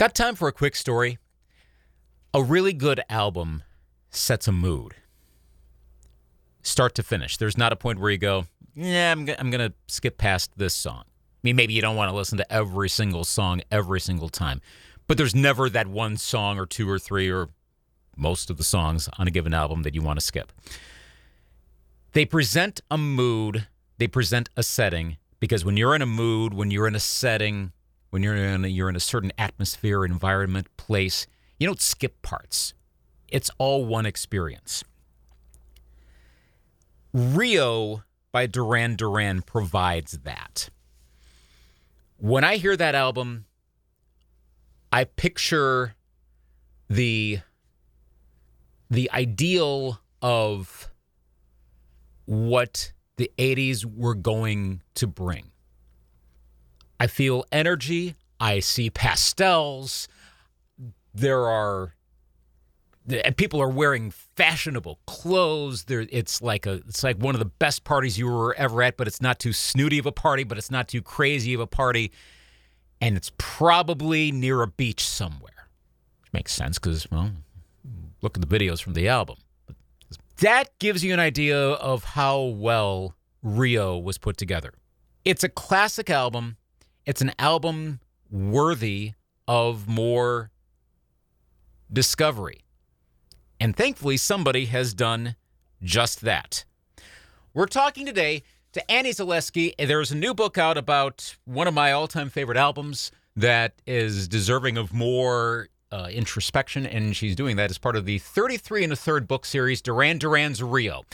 Got time for a quick story? A really good album sets a mood. Start to finish. There's not a point where you go, yeah, I'm going to skip past this song. I mean, maybe you don't want to listen to every single song every single time, but there's never that one song or two or three or most of the songs on a given album that you want to skip. They present a mood, they present a setting, because when you're in a mood, when you're in a setting, when you're in a certain atmosphere, environment, place, you don't skip parts. It's all one experience. Rio by Duran Duran provides that. When I hear that album, I picture the ideal of what the 80s were going to bring. I feel energy. I see pastels. People are wearing fashionable clothes. It's like one of the best parties you were ever at, but it's not too snooty of a party, but it's not too crazy of a party. And it's probably near a beach somewhere. Which makes sense because, well, look at the videos from the album. That gives you an idea of how well Rio was put together. It's a classic album. It's an album worthy of more discovery. And thankfully, somebody has done just that. We're talking today to Annie Zaleski. There's a new book out about one of my all-time favorite albums that is deserving of more introspection, and she's doing that as part of the 33 and a 3rd book series, Duran Duran's Rio.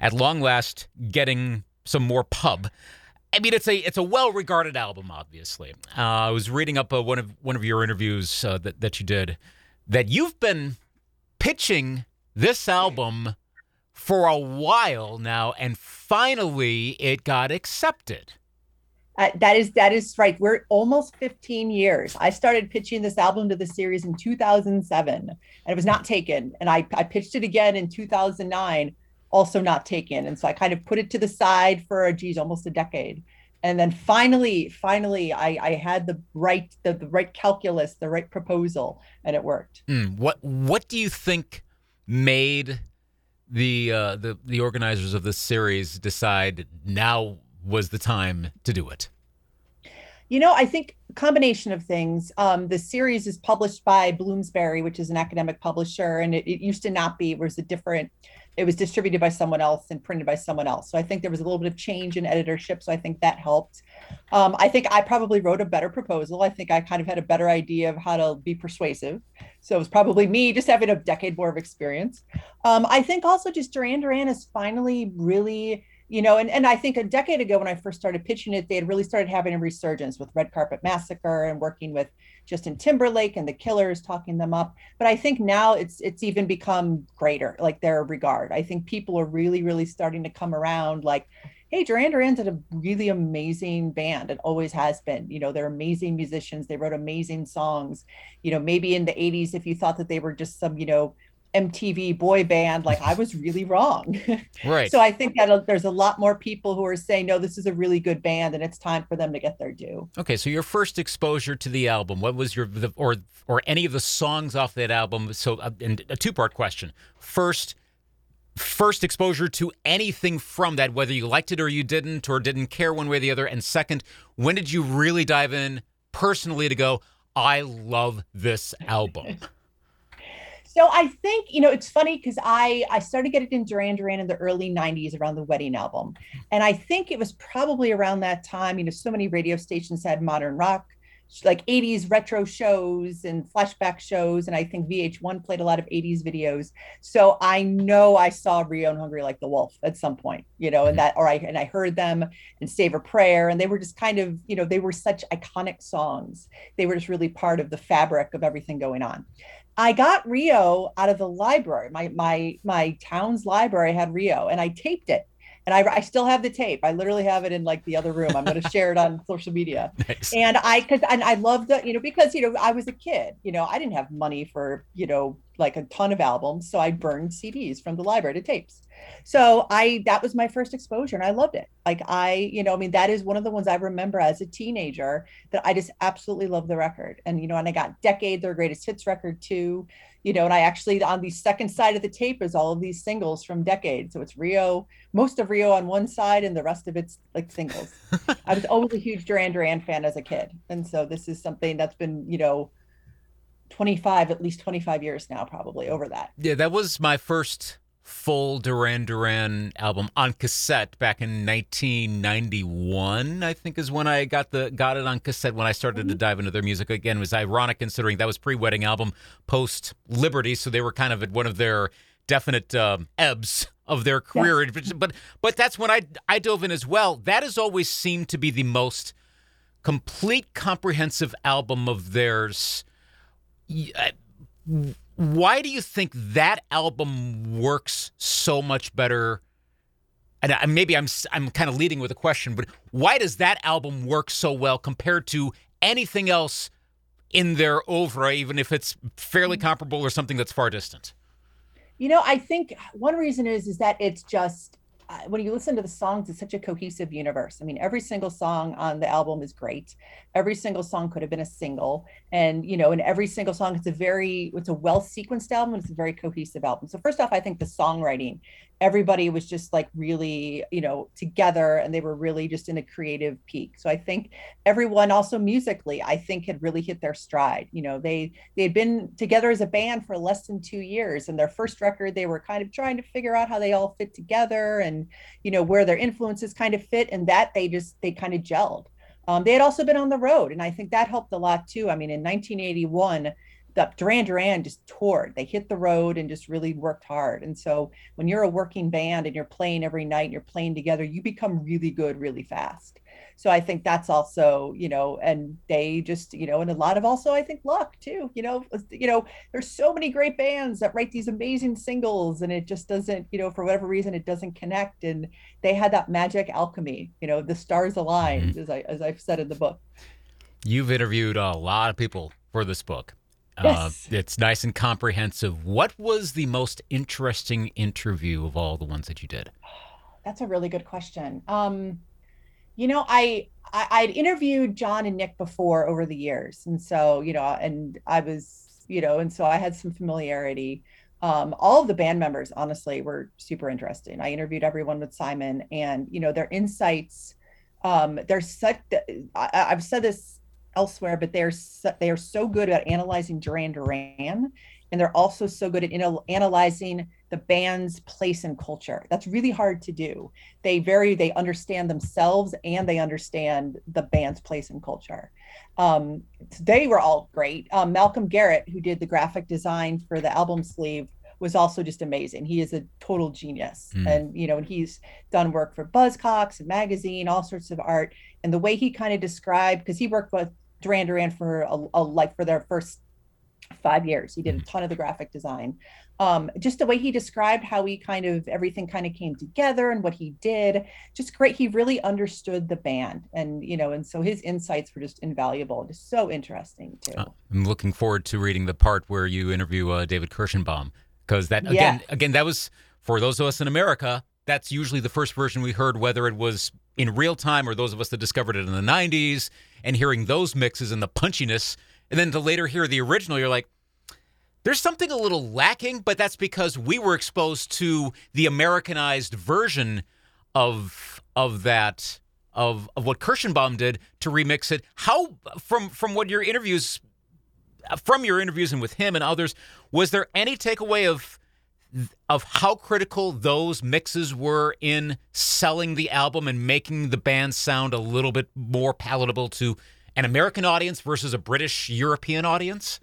At long last, getting some more pub. I mean, it's a well-regarded album, obviously. I was reading up one of your interviews that you did, that you've been pitching this album for a while now, and finally it got accepted. That is right. We're almost 15 years. I started pitching this album to the series in 2007, and it was not taken. And I pitched it again in 2009, also not taken. And so I kind of put it to the side for, almost a decade. And then finally, I had the right calculus, the right proposal, and it worked. What do you think made the organizers of this series decide now was the time to do it? You know, I think a combination of things. The series is published by Bloomsbury, which is an academic publisher, and it used to not be. It was distributed by someone else and printed by someone else. So I think there was a little bit of change in editorship. So I think that helped. I think I probably wrote a better proposal. I think I kind of had a better idea of how to be persuasive. So it was probably me just having a decade more of experience. I think also just Duran Duran is finally really, you know, and I think a decade ago when I first started pitching it, they had really started having a resurgence with Red Carpet Massacre and working with Justin Timberlake and the Killers, talking them up. But I think now it's even become greater, like their regard. I think people are really, really starting to come around like, hey, Duran Duran's a really amazing band. It always has been. You know, they're amazing musicians. They wrote amazing songs. You know, maybe in the 80s, if you thought that they were just some, you know, MTV boy band, like I was really wrong. Right. So I think that there's a lot more people who are saying, no, this is a really good band and it's time for them to get their due. Okay. So your first exposure to the album, what was or any of the songs off that album? So and a two-part question. First exposure to anything from that, whether you liked it or you didn't, or didn't care one way or the other. And second, when did you really dive in personally to go, I love this album? So I think, you know, it's funny because I started getting into Duran Duran in the early 90s around The Wedding Album. And I think it was probably around that time, you know, so many radio stations had modern rock, like 80s retro shows and flashback shows. And I think VH1 played a lot of 80s videos. So I know I saw Rio and Hungry Like the Wolf at some point, you know, and that, or I heard them and Save a Prayer. And they were just kind of, you know, they were such iconic songs. They were just really part of the fabric of everything going on. I got Rio out of the library. My town's library had Rio, and I taped it. And I still have the tape. I literally have it in like the other room. I'm going to share it on social media. Nice. And I loved it, you know, because, you know, I was a kid, you know, I didn't have money for, you know, like a ton of albums. So I burned CDs from the library to tapes. So that was my first exposure and I loved it. Like that is one of the ones I remember as a teenager that I just absolutely loved the record. And, and I got Decade, their Greatest Hits record too, and I actually on the second side of the tape is all of these singles from Decade. So it's Rio, most of Rio on one side and the rest of it's like singles. I was always a huge Duran Duran fan as a kid. And so this is something that's been, 25 years now, probably over that. Yeah, that was my first full Duran Duran album on cassette back in 1991, I think is when I got it on cassette when I started to dive into their music. Again, it was ironic considering that was pre-Wedding Album, post-Liberty, so they were kind of at one of their definite ebbs of their career. Yes. But that's when I dove in as well. That has always seemed to be the most complete, comprehensive album of theirs. Why do you think that album works so much better? And maybe I'm kind of leading with a question, but why does that album work so well compared to anything else in their oeuvre, even if it's fairly comparable or something that's far distant? I think one reason is that it's just, when you listen to the songs, it's such a cohesive universe. I mean, every single song on the album is great. Every single song could have been a single. And, in every single song, it's a well-sequenced album. It's a very cohesive album. So first off, I think the songwriting, everybody was just like really, together, and they were really just in a creative peak. So I think everyone also musically, I think had really hit their stride. They had been together as a band for less than 2 years, and their first record, they were kind of trying to figure out how they all fit together and where their influences kind of fit, and that they kind of gelled. They had also been on the road, and I think that helped a lot too. I mean, in 1981, the Duran Duran just toured. They hit the road and just really worked hard. And so when you're a working band and you're playing every night and you're playing together, you become really good really fast. So I think that's also, and they just, and a lot of also, I think, luck too. There's so many great bands that write these amazing singles and it just doesn't, for whatever reason, it doesn't connect. And they had that magic alchemy, the stars aligned, as I've said in the book. You've interviewed a lot of people for this book. Yes. It's nice and comprehensive. What was the most interesting interview of all the ones that you did? That's a really good question. I'd interviewed John and Nick before over the years. And so, and I was, and so I had some familiarity. All of the band members, honestly, were super interesting. I interviewed everyone with Simon and, their insights. I've said this elsewhere, but they are so good at analyzing Duran Duran, and they're also so good at analyzing the band's place and culture. That's really hard to do. They understand themselves and they understand the band's place and culture. They were all great. Malcolm Garrett, who did the graphic design for the album sleeve, was also just amazing. He is a total genius. And, and he's done work for Buzzcocks and magazine, all sorts of art. And the way he kind of described, because he worked with Duran Duran for for their first 5 years, he did a ton of the graphic design. Just the way he described how he everything kind of came together and what he did, just great. He really understood the band, and and so his insights were just invaluable, just so interesting too. I'm looking forward to reading the part where you interview David Kershenbaum. Because that, again, that was, for those of us in America, that's usually the first version we heard, whether it was in real time or those of us that discovered it in the 90s, and hearing those mixes and the punchiness, and then to later hear the original, you're like, there's something a little lacking, but that's because we were exposed to the Americanized version of what Kershenbaum did to remix it. How, from what your interviews... From your interviews and with him and others, was there any takeaway of how critical those mixes were in selling the album and making the band sound a little bit more palatable to an American audience versus a British European audience?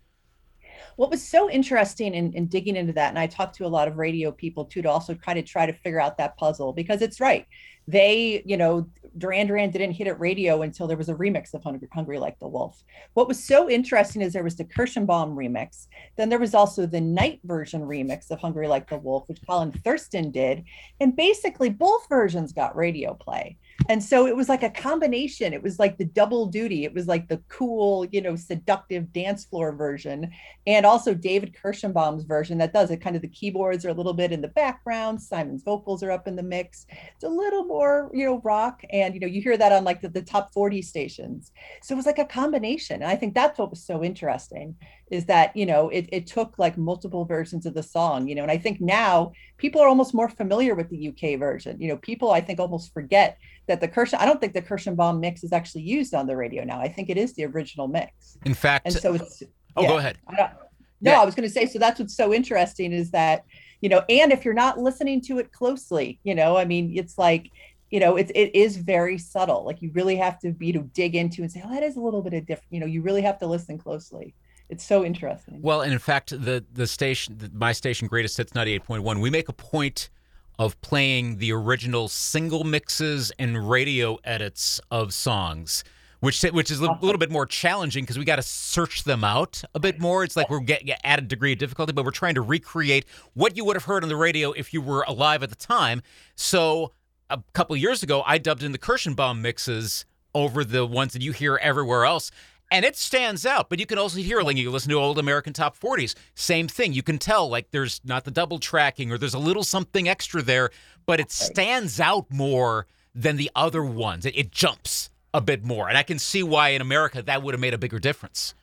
What was so interesting in digging into that, and I talked to a lot of radio people too, to also kind of try to figure out that puzzle, because it's right. They, Duran Duran didn't hit at radio until there was a remix of Hungry Like the Wolf. What was so interesting is there was the Kershenbaum remix. Then there was also the night version remix of Hungry Like the Wolf, which Colin Thurston did. And basically both versions got radio play. And so it was like a combination. It was like the double duty. It was like the cool, you know, seductive dance floor version, and also David Kershenbaum's version that does it. Kind of the keyboards are a little bit in the background. Simon's vocals are up in the mix. It's a little more, you know, rock. And, you know, you hear that on like the top 40 stations. So it was like a combination. And I think that's what was so interesting, is that, you know, it took like multiple versions of the song, you know, and I think now people are almost more familiar with the UK version. You know, people, I think, almost forget that I don't think the Kershenbaum mix is actually used on the radio now. I think it is the original mix. In fact, and so it's, go ahead. I was going to say, so that's what's so interesting is that, you know, and if you're not listening to it closely, you know, I mean, it's like, you know, it is very subtle. Like you really have to dig into and say, oh, that is a little bit of different, you know, you really have to listen closely. It's so interesting. Well, and in fact, the station, my station, Greatest Hits 98.1, we make a point of playing the original single mixes and radio edits of songs, which is a little bit more challenging because we got to search them out a bit more. It's like we're getting an added degree of difficulty, but we're trying to recreate what you would have heard on the radio if you were alive at the time. So a couple of years ago, I dubbed in the Kershenbaum mixes over the ones that you hear everywhere else. And it stands out, but you can also hear, like, you listen to old American Top 40s, same thing. You can tell, like, there's not the double tracking or there's a little something extra there, but it stands out more than the other ones. It jumps a bit more. And I can see why in America that would have made a bigger difference.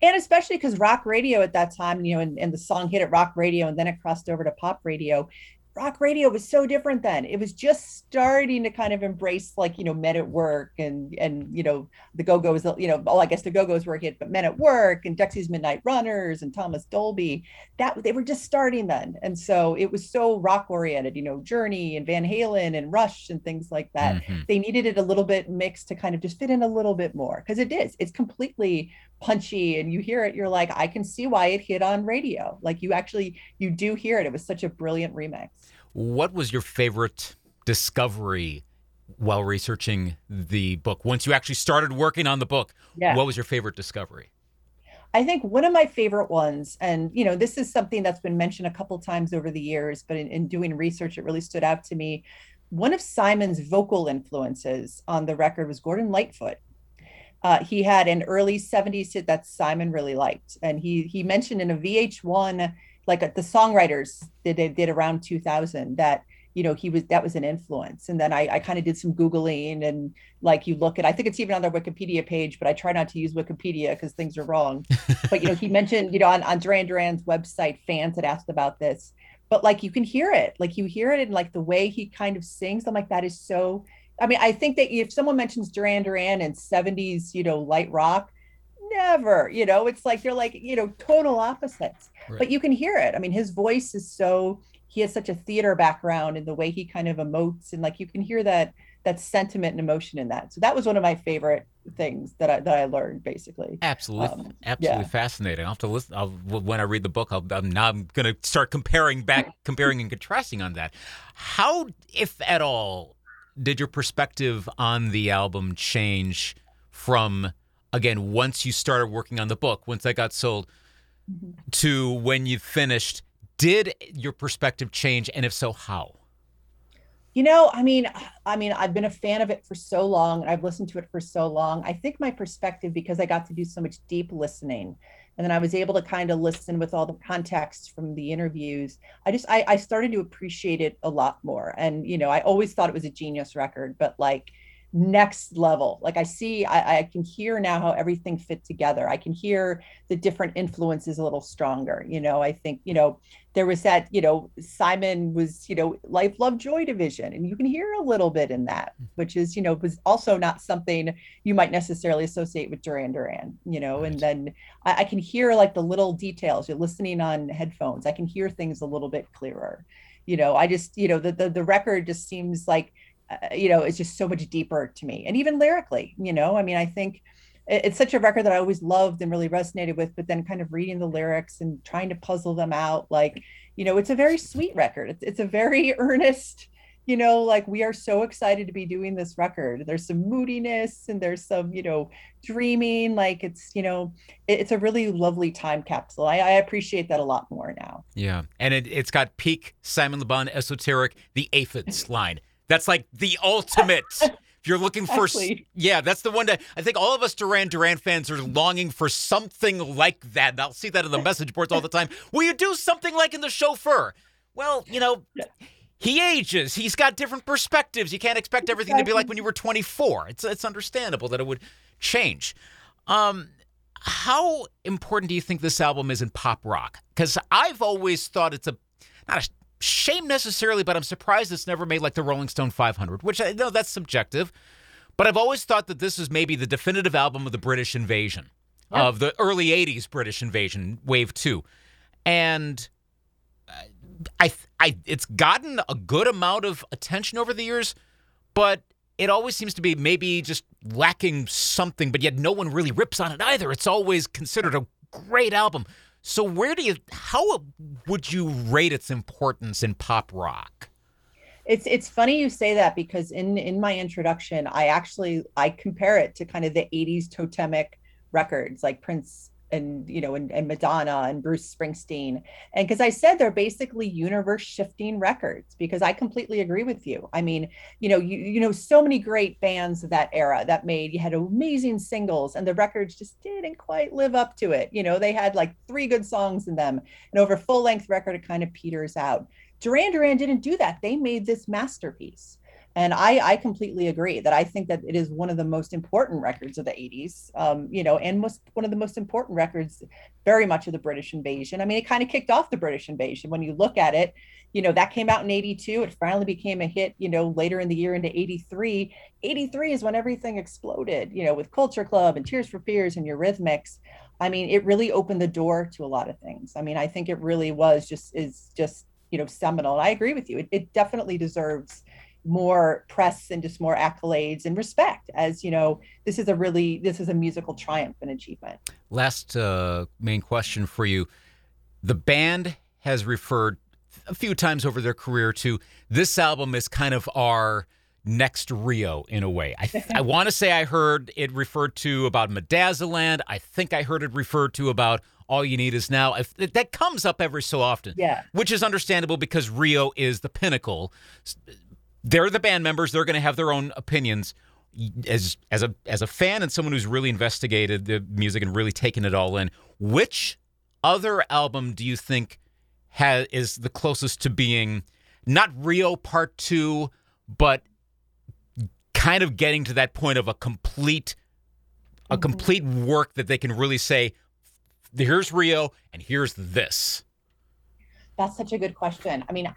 And especially because rock radio at that time, you know, and the song hit at rock radio and then it crossed over to pop radio. Rock radio was so different then. It was just starting to kind of embrace, like, you know, Men at Work and you know, the Go-Go's, you know, well, I guess the Go-Go's were a hit, but Men at Work and Dexy's Midnight Runners and Thomas Dolby, that they were just starting then. And so it was so rock oriented, you know, Journey and Van Halen and Rush and things like that. Mm-hmm. They needed it a little bit mixed to kind of just fit in a little bit more, because it's completely punchy, and you hear it, you're like, I can see why it hit on radio. Like you do hear it. It was such a brilliant remix. What was your favorite discovery while researching the book? Once you actually started working on the book, What was your favorite discovery? I think one of my favorite ones, and, you know, this is something that's been mentioned a couple times over the years, but in doing research, it really stood out to me. One of Simon's vocal influences on the record was Gordon Lightfoot. He had an early 70s hit that Simon really liked. And he mentioned in a VH1, like the songwriters that they did around 2000, that, you know, that was an influence. And then I kind of did some Googling, and like you look at, I think it's even on their Wikipedia page, but I try not to use Wikipedia because things are wrong. But, you know, he mentioned, you know, on Duran Duran's website, fans had asked about this, but like, you can hear it, like you hear it in like the way he kind of sings. I'm like, that is so, I mean, I think that if someone mentions Duran Duran and 70s, you know, light rock, never, you know, it's like, they're like, you know, total opposites, right? But you can hear it. I mean, his voice is so, he has such a theater background and the way he kind of emotes, and like, you can hear that sentiment and emotion in that. So that was one of my favorite things that I learned, basically. Absolutely fascinating. I'll have to listen. When I read the book, I'm going to start comparing and contrasting on that. How, if at all, did your perspective on the album change from, again, once you started working on the book, once that got sold, to when you finished? Did your perspective change? And if so, how? You know, I mean, I've been a fan of it for so long, and I've listened to it for so long. I think my perspective, because I got to do so much deep listening, and then I was able to kind of listen with all the context from the interviews, I started to appreciate it a lot more. And, you know, I always thought it was a genius record, but like, next level. Like I can hear now how everything fit together. I can hear the different influences a little stronger. You know, I think, you know, there was that, you know, Simon was, you know, loved Joy Division, and you can hear a little bit in that, which is, you know, was also not something you might necessarily associate with Duran Duran, you know, right. And then I can hear like the little details. You're listening on headphones. I can hear things a little bit clearer. You know, I just, you know, the record just seems like, you know, it's just so much deeper to me. And even lyrically, you know, I mean, I think it's such a record that I always loved and really resonated with, but then kind of reading the lyrics and trying to puzzle them out. Like, you know, it's a very sweet record. It's a very earnest, you know, like, we are so excited to be doing this record. There's some moodiness and there's some, you know, dreaming. Like, it's, you know, it's a really lovely time capsule. I appreciate that a lot more now. Yeah. And it's got peak Simon LeBon esoteric, the Aphids line. That's like the ultimate. If you're looking for, yeah, that's the one that I think all of us Duran Duran fans are longing for, something like that. And I'll see that in the message boards all the time. Will you do something like in The Chauffeur? Well, you know, he ages. He's got different perspectives. You can't expect everything to be like when you were 24. It's understandable that it would change. How important do you think this album is in pop rock? Because I've always thought it's not a shame necessarily, but I'm surprised it's never made like the Rolling Stone 500, which I know that's subjective, but I've always thought that this is maybe the definitive album of the British invasion, yeah, of the early 80s British invasion, Wave 2. And it's gotten a good amount of attention over the years, but it always seems to be maybe just lacking something, but yet no one really rips on it either. It's always considered a great album. So how would you rate its importance in pop rock? It's funny you say that, because in my introduction, I compare it to kind of the 80s totemic records like Prince and, you know, and Madonna and Bruce Springsteen. And because I said they're basically universe shifting records, because I completely agree with you. I mean, you know, so many great bands of that era that you had amazing singles and the records just didn't quite live up to it. You know, they had like 3 good songs in them, and over full length record, it kind of peters out. Duran Duran didn't do that. They made this masterpiece. And I completely agree that I think that it is one of the most important records of the 80s, you know, and one of the most important records very much of the British invasion. I mean, it kind of kicked off the British invasion. When you look at it, you know, that came out in 82. It finally became a hit, you know, later in the year into 83. 83 is when everything exploded, you know, with Culture Club and Tears for Fears and Eurythmics. I mean, it really opened the door to a lot of things. I mean, I think it really is just, you know, seminal. And I agree with you. It definitely deserves more press and just more accolades and respect, as you know, this is a musical triumph and achievement. Last main question for you. The band has referred a few times over their career to this album as kind of our next Rio in a way. I want to say I heard it referred to about Medazzaland. I think I heard it referred to about All You Need Is Now. That comes up every so often, yeah, which is understandable because Rio is the pinnacle. They're the band members. They're going to have their own opinions. As a fan and someone who's really investigated the music and really taken it all in, which other album do you think is the closest to being not Rio Part 2, but kind of getting to that point of a complete work that they can really say, here's Rio and here's this? That's such a good question. I mean,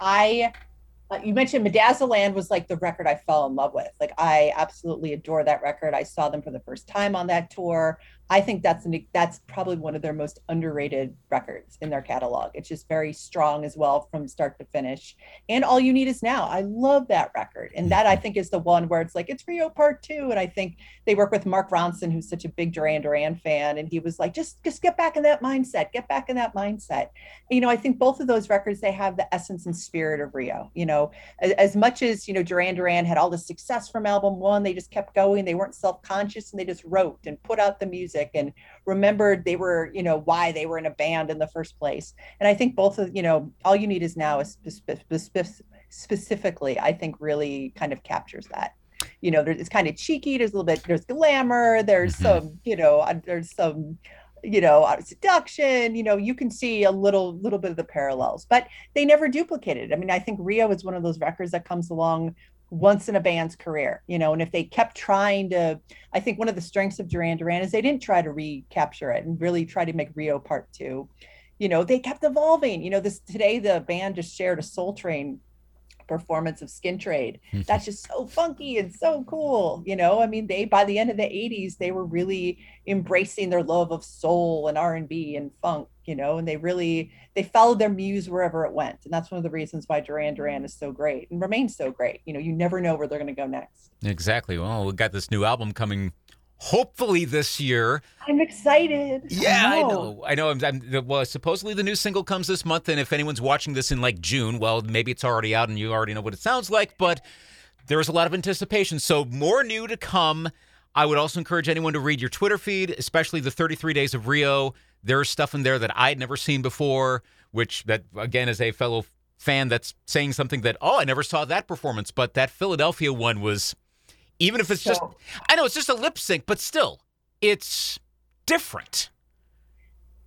you mentioned Medazzaland was like the record I fell in love with. Like, I absolutely adore that record. I saw them for the first time on that tour. I think that's probably one of their most underrated records in their catalog. It's just very strong as well from start to finish. And All You Need Is Now. I love that record. And that, I think, is the one where it's like, it's Rio Part 2. And I think they work with Mark Ronson, who's such a big Duran Duran fan. And he was like, just get back in that mindset. Get back in that mindset. You know, I think both of those records, they have the essence and spirit of Rio. You know, as much as, you know, Duran Duran had all the success from album 1, they just kept going. They weren't self-conscious, and they just wrote and put out the music and remembered they were, you know, why they were in a band in the first place. And I think both of, you know, All You Need Is Now is specifically, I think, really kind of captures that. You know, it's kind of cheeky. There's a little bit, there's glamour. There's some, you know, seduction, you know, you can see a little bit of the parallels, but they never duplicated it. I mean, I think Rio is one of those records that comes along once in a band's career, you know, and if they kept trying to, I think one of the strengths of Duran Duran is they didn't try to recapture it and really try to make Rio Part 2. You know, they kept evolving. You know, today the band just shared a Soul Train performance of Skin Trade. That's just so funky and so cool. You know, I mean, by the end of the 80s, they were really embracing their love of soul and R&B and funk, you know, and they followed their muse wherever it went. And that's one of the reasons why Duran Duran is so great and remains so great. You know, you never know where they're going to go next. Exactly. Well, we've got this new album coming hopefully this year. I'm excited. Yeah, I know. Well, supposedly the new single comes this month. And if anyone's watching this in like June, well, maybe it's already out and you already know what it sounds like. But there's a lot of anticipation. So more new to come. I would also encourage anyone to read your Twitter feed, especially the 33 Days of Rio. There's stuff in there that I'd never seen before, which, that again, as a fellow fan that's saying something that, oh, I never saw that performance, but that Philadelphia one was, even if it's just, I know it's just a lip sync, but still, it's different.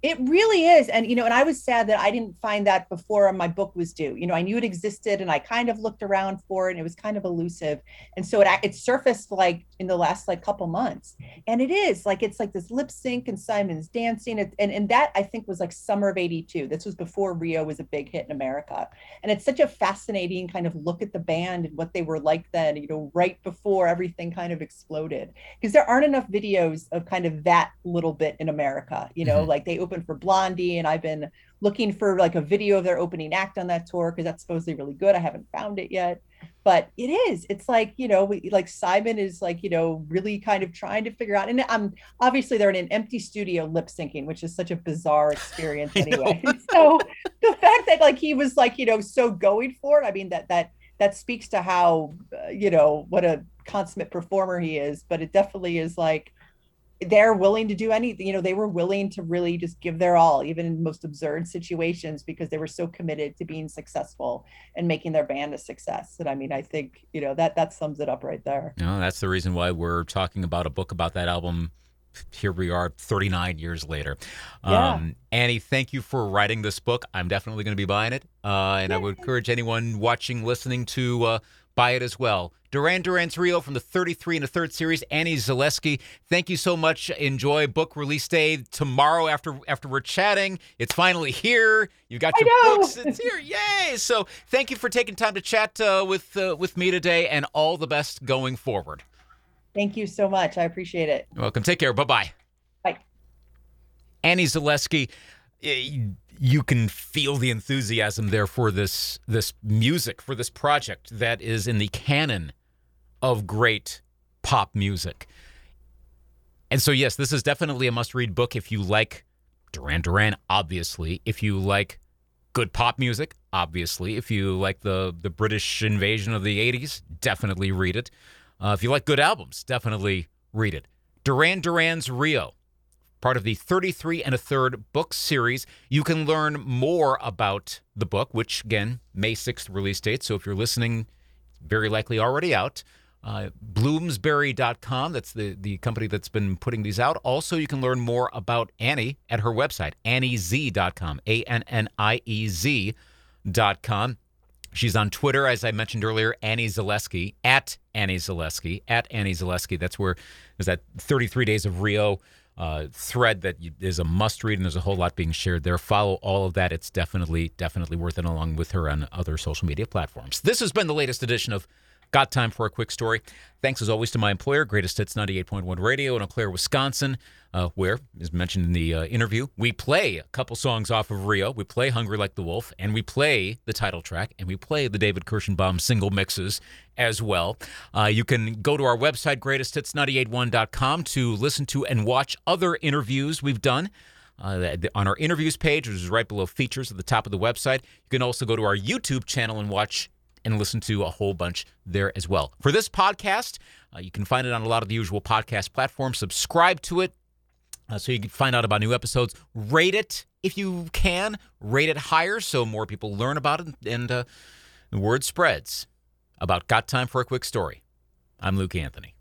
It really is. And, you know, and I was sad that I didn't find that before my book was due. You know, I knew it existed and I kind of looked around for it and it was kind of elusive. And so it surfaced like in the last like couple months. And it is like, it's like this lip sync and Simon's dancing. And that I think was like summer of 82. This was before Rio was a big hit in America. And it's such a fascinating kind of look at the band and what they were like then, you know, right before everything kind of exploded. Because there aren't enough videos of kind of that little bit in America, you know, like they opened for Blondie and I've been looking for like a video of their opening act on that tour because that's supposedly really good. I haven't found it yet, but it is, it's like, you know, like Simon is like, you know, really kind of trying to figure out, and obviously they're in an empty studio lip syncing, which is such a bizarre experience anyway. So the fact that like he was like, you know, so going for it, I mean, that speaks to how, you know, what a consummate performer he is, but it definitely is like, they're willing to do anything, you know, they were willing to really just give their all, even in most absurd situations, because they were so committed to being successful and making their band a success. And I mean, I think, you know, that sums it up right there. No, that's the reason why we're talking about a book about that album. Here we are 39 years later. Yeah. Annie, thank you for writing this book. I'm definitely going to be buying it. And I would encourage anyone watching, listening to, buy it as well. Duran Duran's Rio from the 33 and a 3rd series. Annie Zaleski, thank you so much. Enjoy book release day tomorrow after we're chatting. It's finally here. You've got your books. It's here. Yay. So thank you for taking time to chat with me today and all the best going forward. Thank you so much. I appreciate it. You're welcome. Take care. Bye-bye. Bye. Annie Zaleski, you can feel the enthusiasm there for this music, for this project that is in the canon of great pop music. And so, yes, this is definitely a must-read book if you like Duran Duran, obviously. If you like good pop music, obviously. If you like the British invasion of the 80s, definitely read it. If you like good albums, definitely read it. Duran Duran's Rio. Part of the 33 and a 3rd book series. You can learn more about the book, which, again, May 6th release date. So if you're listening, very likely already out. Bloomsbury.com, that's the company that's been putting these out. Also, you can learn more about Annie at her website, anniez.com, ANNIEZ.com. She's on Twitter, as I mentioned earlier, Annie Zaleski, at Annie Zaleski. That's where there's that 33 Days of Rio thread that is a must-read, and there's a whole lot being shared there. Follow all of that. It's definitely worth it, along with her on other social media platforms. This has been the latest edition of Got Time for a Quick Story. Thanks, as always, to my employer, Greatest Hits 98.1 Radio in Eau Claire, Wisconsin, where, as mentioned in the interview, we play a couple songs off of Rio. We play Hungry Like the Wolf, and we play the title track, and we play the David Kershenbaum single mixes as well. You can go to our website, greatesthits981.com, to listen to and watch other interviews we've done. On our interviews page, which is right below features at the top of the website. You can also go to our YouTube channel and watch and listen to a whole bunch there as well. For this podcast, you can find it on a lot of the usual podcast platforms. Subscribe to it so you can find out about new episodes. Rate it if you can. Rate it higher so more people learn about it and the word spreads about Got Time for a Quick Story. I'm Luke Anthony.